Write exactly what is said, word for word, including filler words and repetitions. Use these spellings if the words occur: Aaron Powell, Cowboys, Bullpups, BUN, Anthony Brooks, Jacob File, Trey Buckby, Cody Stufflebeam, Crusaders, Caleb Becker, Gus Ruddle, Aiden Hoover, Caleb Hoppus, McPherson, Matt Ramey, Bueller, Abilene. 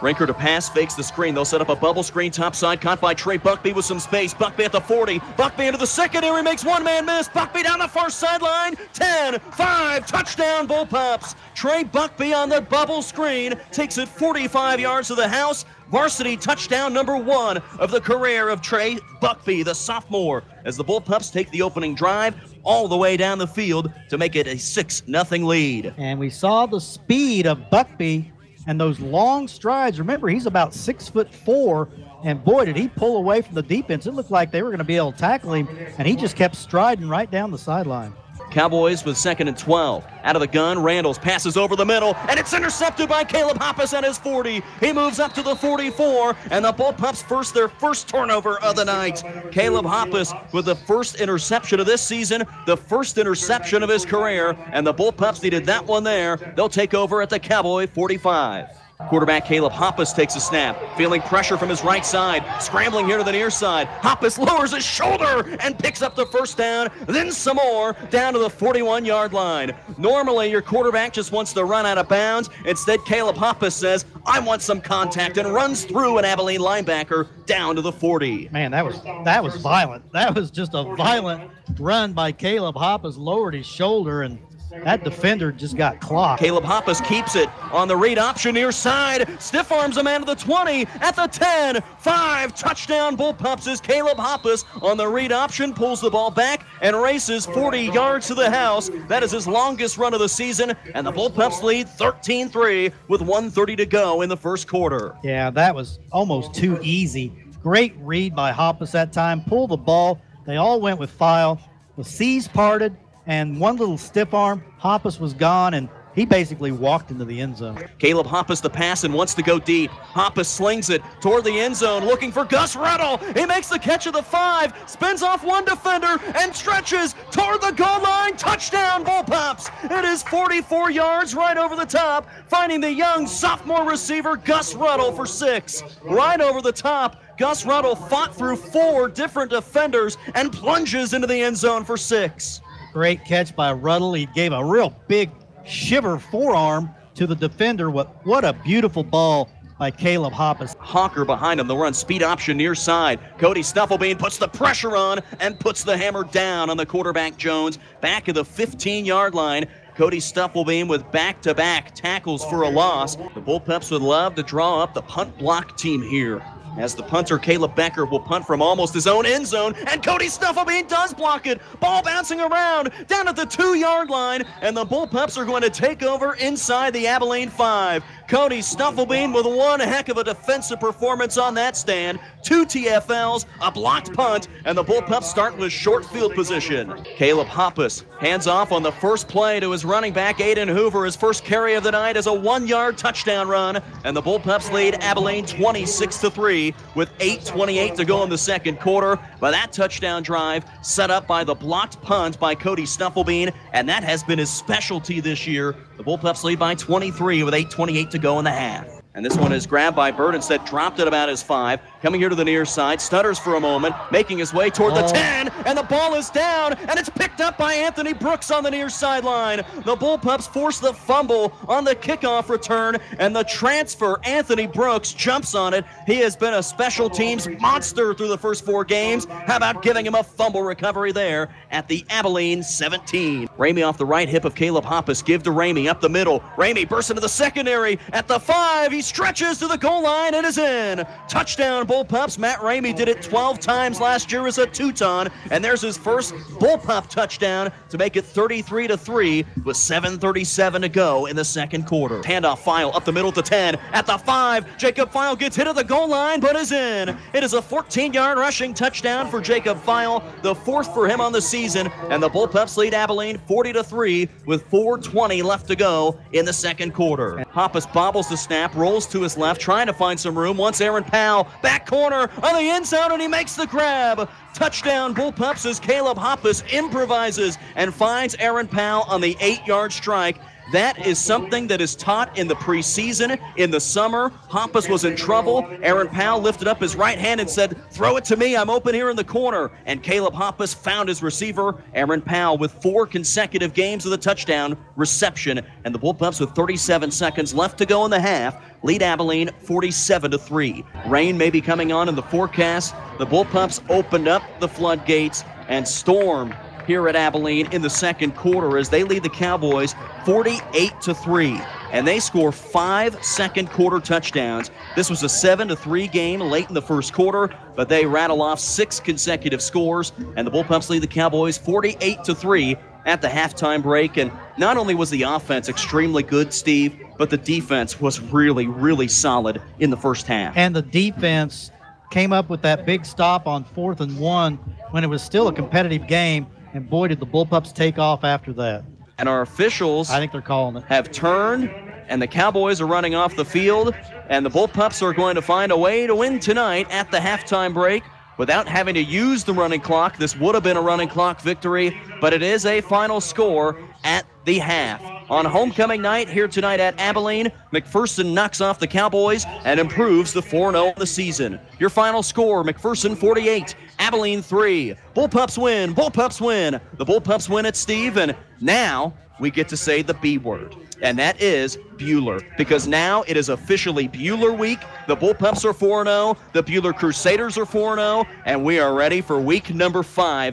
Rinker to pass, fakes the screen. They'll set up a bubble screen, top side, caught by Trey Buckby with some space. Buckby at the forty. Buckby into the secondary, makes one man miss. Buckby down the far sideline. ten, five, touchdown Bullpups. Trey Buckby on the bubble screen takes it forty-five yards to the house. Varsity touchdown number one of the career of Trey Buckby, the sophomore, as the Bullpups take the opening drive all the way down the field to make it a six nothing lead. And we saw the speed of Buckby and those long strides. Remember, he's about six foot four, and boy, did he pull away from the defense. It looked like they were going to be able to tackle him, and he just kept striding right down the sideline. Cowboys with second and twelve. Out of the gun, Randall's passes over the middle, and it's intercepted by Caleb Hoppus at his forty. He moves up to the forty-four, and the Bullpups first their first turnover of the night. Caleb Hoppus with the first interception of this season, the first interception of his career, and the Bullpups needed that one there. They'll take over at the Cowboy forty-five. Quarterback Caleb Hoppus takes a snap, feeling pressure from his right side, scrambling here to the near side. Hoppus lowers his shoulder and picks up the first down, then some more down to the forty-one-yard line. Normally, your quarterback just wants to run out of bounds. Instead, Caleb Hoppus says, I want some contact, and runs through an Abilene linebacker down to the forty. Man, that was that was violent. That was just a violent run by Caleb Hoppus, lowered his shoulder, and that defender just got clocked. Caleb Hoppus keeps it on the read option near side. Stiff arms a man to the twenty at the ten, five. Touchdown Bullpups as Caleb Hoppus on the read option pulls the ball back and races forty yards to the house. That is his longest run of the season, and the Bullpups lead thirteen three with one thirty to go in the first quarter. Yeah, that was almost too easy. Great read by Hoppus that time. Pull the ball. They all went with File. The C's parted. And one little stiff arm, Hoppus was gone, and he basically walked into the end zone. Caleb Hoppus the pass and wants to go deep. Hoppus slings it toward the end zone, looking for Gus Ruddle. He makes the catch of the five, spins off one defender, and stretches toward the goal line. Touchdown, Bullpups! It is forty-four yards right over the top, finding the young sophomore receiver Gus Ruddle for six. Right over the top. Gus Ruddle fought through four different defenders and plunges into the end zone for six. Great catch by Ruddle. He gave a real big shiver forearm to the defender. What, what a beautiful ball by Caleb Hoppus. Hawker behind him. The run speed option near side. Cody Stufflebeam puts the pressure on and puts the hammer down on the quarterback Jones back at the fifteen-yard line. Cody Stufflebeam with back-to-back tackles for a loss. The Bullpups would love to draw up the punt block team here, as the punter, Caleb Becker, will punt from almost his own end zone, and Cody Stufflebeam does block it. Ball bouncing around down at the two-yard line, and the Bullpups are going to take over inside the Abilene five. Cody Stufflebeam with one heck of a defensive performance on that stand. Two T F Ls, a blocked punt, and the Bullpups start with short field position. Caleb Hoppus hands off on the first play to his running back, Aiden Hoover. His first carry of the night is a one-yard touchdown run, and the Bullpups lead Abilene twenty-six to three with eight twenty-eight to go in the second quarter. By that touchdown drive set up by the blocked punt by Cody Stufflebeam, and that has been his specialty this year. The Bullpups lead by twenty-three with eight twenty-eight to go in the half. And this one is grabbed by Bird. Instead, dropped it about his five. Coming here to the near side, stutters for a moment, making his way toward oh. the ten, and the ball is down, and it's picked up by Anthony Brooks on the near sideline. The Bullpups force the fumble on the kickoff return, and the transfer, Anthony Brooks, jumps on it. He has been a special teams monster through the first four games. How about giving him a fumble recovery there at the Abilene seventeen? Ramey off the right hip of Caleb Hoppus. Give to Ramey up the middle. Ramey bursts into the secondary at the five. He stretches to the goal line and is in. Touchdown, Bullpups. Matt Ramey did it twelve times last year as a two-ton, and there's his first Bullpup touchdown to make it thirty-three to three with seven thirty-seven to go in the second quarter. Handoff File up the middle to ten. At the five, Jacob File gets hit at the goal line but is in. It is a fourteen-yard rushing touchdown for Jacob File, the fourth for him on the season, and the Bullpups lead Abilene forty to three with four twenty left to go in the second quarter. Hoppus bobbles the snap, rolls to his left, trying to find some room. Once Aaron Powell back corner on the end zone, and he makes the grab. Touchdown Bullpups as Caleb Hoppus improvises and finds Aaron Powell on the eight-yard strike. That is something that is taught in the preseason, in the summer. Hoppus was in trouble. Aaron Powell lifted up his right hand and said, throw it to me, I'm open here in the corner. And Caleb Hoppus found his receiver, Aaron Powell, with four consecutive games of the touchdown reception. And the Bullpups, with thirty-seven seconds left to go in the half, lead Abilene forty-seven to three. Rain may be coming on in the forecast. The Bullpups opened up the floodgates and stormed here at Abilene in the second quarter as they lead the Cowboys forty-eight to three, and they score five second quarter touchdowns. This was a seven to three game late in the first quarter, but they rattle off six consecutive scores, and the Bullpups lead the Cowboys forty-eight to three at the halftime break. And not only was the offense extremely good, Steve, but the defense was really, really solid in the first half. And the defense came up with that big stop on fourth and one when it was still a competitive game. And boy, did the Bullpups take off after that. And our officials, I think they're calling it, have turned, and the Cowboys are running off the field, and the Bullpups are going to find a way to win tonight at the halftime break without having to use the running clock. This would have been a running clock victory, but it is a final score at the half. On homecoming night here tonight at Abilene, McPherson knocks off the Cowboys and improves the four and oh of the season. Your final score, McPherson forty-eight, Abilene three. Bullpups win, Bullpups win. The Bullpups win at Steve, and now we get to say the B word, and that is Bueller, because now it is officially Bueller week. The Bullpups are four and oh, the Bueller Crusaders are four and oh, and we are ready for week number five.